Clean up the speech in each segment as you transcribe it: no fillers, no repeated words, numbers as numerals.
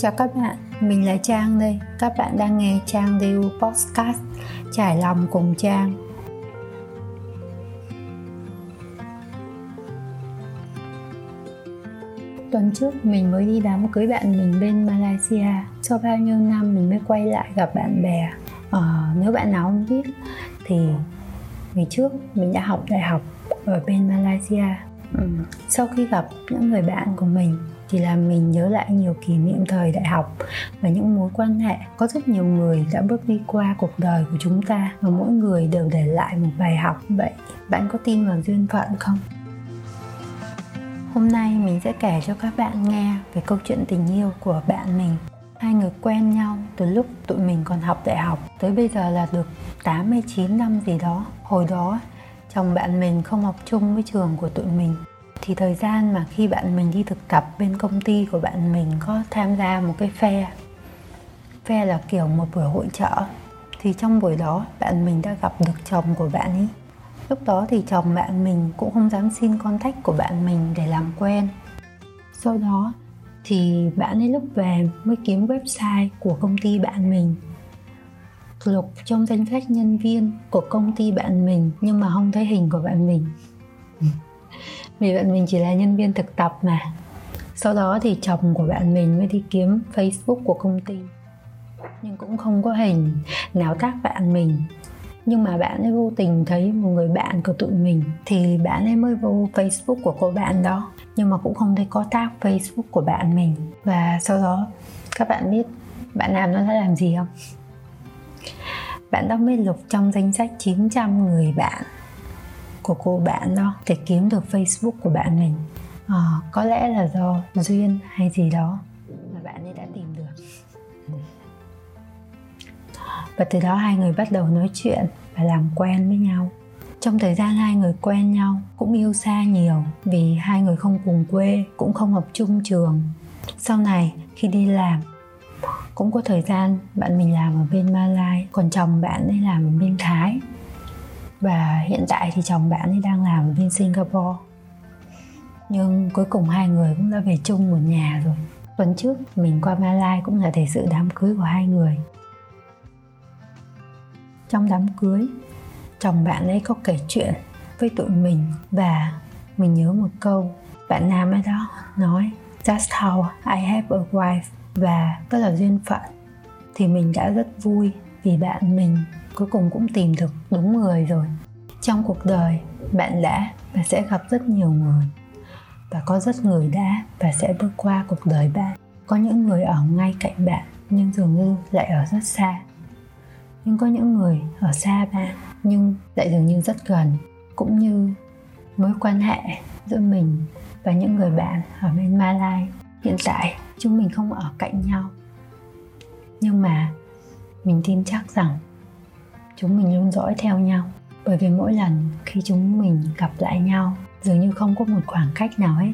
Chào các bạn, mình là Trang đây. Các bạn đang nghe Trang DU Podcast Trải Lòng Cùng Trang. Tuần trước mình mới đi đám cưới bạn mình bên Malaysia. Sau bao nhiêu năm mình mới quay lại gặp bạn bè. Nếu bạn nào không biết thì ngày trước mình đã học đại học ở bên Malaysia. Sau khi gặp những người bạn của mình thì là mình nhớ lại nhiều kỷ niệm thời đại học và những mối quan hệ. Có rất nhiều người đã bước đi qua cuộc đời của chúng ta và mỗi người đều để lại một bài học. Vậy bạn có tin vào duyên phận không? Hôm nay mình sẽ kể cho các bạn nghe về câu chuyện tình yêu của bạn mình. Hai người quen nhau từ lúc tụi mình còn học đại học tới bây giờ là được 8 hay 9 năm gì đó. Hồi đó chồng bạn mình không học chung với trường của tụi mình, thì thời gian mà khi bạn mình đi thực tập bên công ty của bạn mình có tham gia một cái phe là kiểu một buổi hội chợ. Thì trong buổi đó bạn mình đã gặp được chồng của bạn ấy. Lúc đó thì chồng bạn mình cũng không dám xin contact của bạn mình để làm quen. Sau đó thì bạn ấy lúc về mới kiếm website của công ty bạn mình, lục trong danh sách nhân viên của công ty bạn mình nhưng mà không thấy hình của bạn mình. Vì bạn mình chỉ là nhân viên thực tập mà. Sau đó thì chồng của bạn mình mới đi kiếm Facebook của công ty, nhưng cũng không có hình nào tác bạn mình. Nhưng mà bạn ấy vô tình thấy một người bạn của tụi mình, thì bạn ấy mới vô Facebook của cô bạn đó, nhưng mà cũng không thấy có tác Facebook của bạn mình. Và sau đó các bạn biết bạn Nam nó đã làm gì không? Bạn đó mới lục trong danh sách 900 người bạn của cô bạn đó để kiếm được Facebook của bạn mình. Có lẽ là do duyên hay gì đó mà bạn ấy đã tìm được. Và từ đó hai người bắt đầu nói chuyện và làm quen với nhau. Trong thời gian hai người quen nhau cũng yêu xa nhiều, vì hai người không cùng quê, cũng không học chung trường. Sau này khi đi làm, cũng có thời gian bạn mình làm ở bên Malai, còn chồng bạn ấy làm ở bên Thái. Và hiện tại thì chồng bạn ấy đang làm ở bên Singapore. Nhưng cuối cùng hai người cũng đã về chung một nhà rồi. Tuần trước mình qua Malai cũng là để dự đám cưới của hai người. Trong đám cưới, chồng bạn ấy có kể chuyện với tụi mình. Và mình nhớ một câu bạn Nam ấy đó nói: "That's how I have a wife." Và tức là duyên phận. Thì mình đã rất vui vì bạn mình cuối cùng cũng tìm được đúng người rồi. Trong cuộc đời, bạn đã và sẽ gặp rất nhiều người, và có rất người đã và sẽ bước qua cuộc đời bạn. Có những người ở ngay cạnh bạn nhưng dường như lại ở rất xa, nhưng có những người ở xa bạn nhưng lại dường như rất gần. Cũng như mối quan hệ giữa mình và những người bạn ở bên Malai. Hiện tại chúng mình không ở cạnh nhau, nhưng mà mình tin chắc rằng chúng mình luôn dõi theo nhau. Bởi vì mỗi lần khi chúng mình gặp lại nhau, dường như không có một khoảng cách nào hết.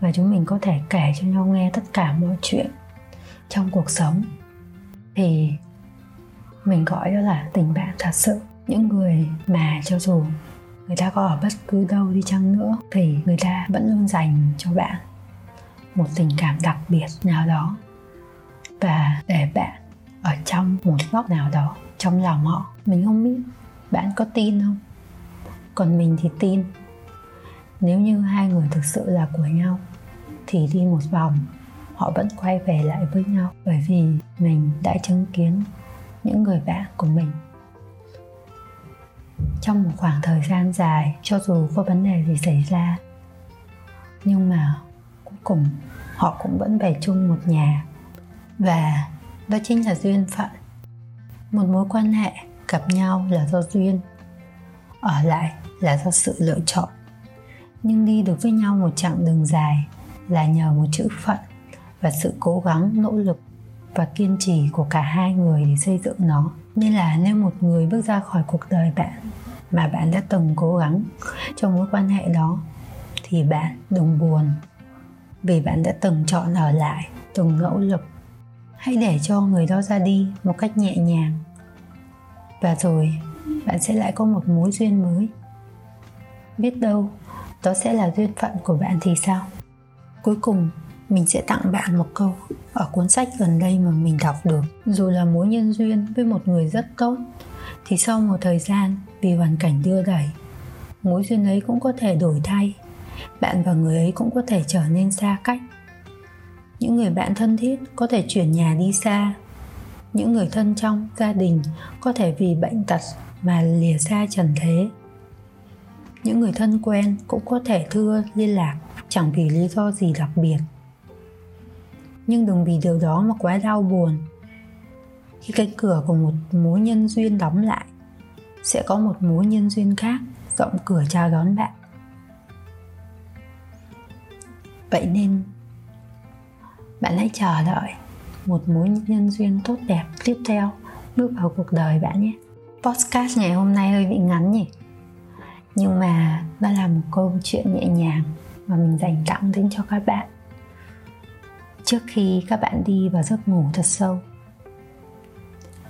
Và chúng mình có thể kể cho nhau nghe tất cả mọi chuyện trong cuộc sống. Thì mình gọi đó là tình bạn thật sự. Những người mà cho dù người ta có ở bất cứ đâu đi chăng nữa, thì người ta vẫn luôn dành cho bạn một tình cảm đặc biệt nào đó, và để bạn ở trong một góc nào đó trong lòng họ. Mình không biết bạn có tin không, còn mình thì tin. Nếu như hai người thực sự là của nhau thì đi một vòng họ vẫn quay về lại với nhau. Bởi vì mình đã chứng kiến những người bạn của mình trong một khoảng thời gian dài, cho dù có vấn đề gì xảy ra, nhưng mà cuối cùng họ cũng vẫn về chung một nhà. Và đó chính là duyên phận. Một mối quan hệ gặp nhau là do duyên, ở lại là do sự lựa chọn, nhưng đi được với nhau một chặng đường dài là nhờ một chữ phận và sự cố gắng, nỗ lực và kiên trì của cả hai người để xây dựng nó. Nên là nếu một người bước ra khỏi cuộc đời bạn mà bạn đã từng cố gắng trong mối quan hệ đó, thì bạn đừng buồn, vì bạn đã từng chọn ở lại, từng nỗ lực. Hãy để cho người đó ra đi một cách nhẹ nhàng, và rồi bạn sẽ lại có một mối duyên mới. Biết đâu đó sẽ là duyên phận của bạn thì sao. Cuối cùng Mình sẽ tặng bạn một câu ở cuốn sách gần đây mà mình đọc được. Dù là mối nhân duyên với một người rất tốt, thì sau một thời gian vì hoàn cảnh đưa đẩy, mối duyên ấy cũng có thể đổi thay. Bạn và người ấy cũng có thể trở nên xa cách. Những người bạn thân thiết có thể chuyển nhà đi xa. Những người thân trong gia đình có thể vì bệnh tật mà lìa xa trần thế. Những người thân quen cũng có thể thưa liên lạc chẳng vì lý do gì đặc biệt. Nhưng đừng vì điều đó mà quá đau buồn. Khi cánh cửa của một mối nhân duyên đóng lại, sẽ có một mối nhân duyên khác rộng cửa chào đón bạn. Vậy nên bạn hãy chờ đợi một mối nhân duyên tốt đẹp tiếp theo bước vào cuộc đời bạn nhé. Podcast ngày hôm nay hơi bị ngắn nhỉ, nhưng mà nó là một câu chuyện nhẹ nhàng mà mình dành tặng đến cho các bạn trước khi các bạn đi vào giấc ngủ thật sâu.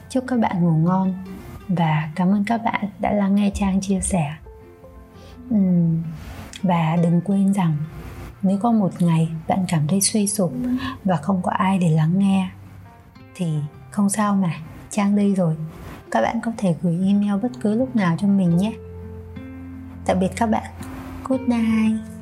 Chúc các bạn ngủ ngon và cảm ơn các bạn đã lắng nghe Trang chia sẻ. Và đừng quên rằng nếu có một ngày bạn cảm thấy suy sụp và không có ai để lắng nghe thì không sao mà, Trang đây rồi. Các bạn có thể gửi email bất cứ lúc nào cho mình nhé. Tạm biệt các bạn. Good night.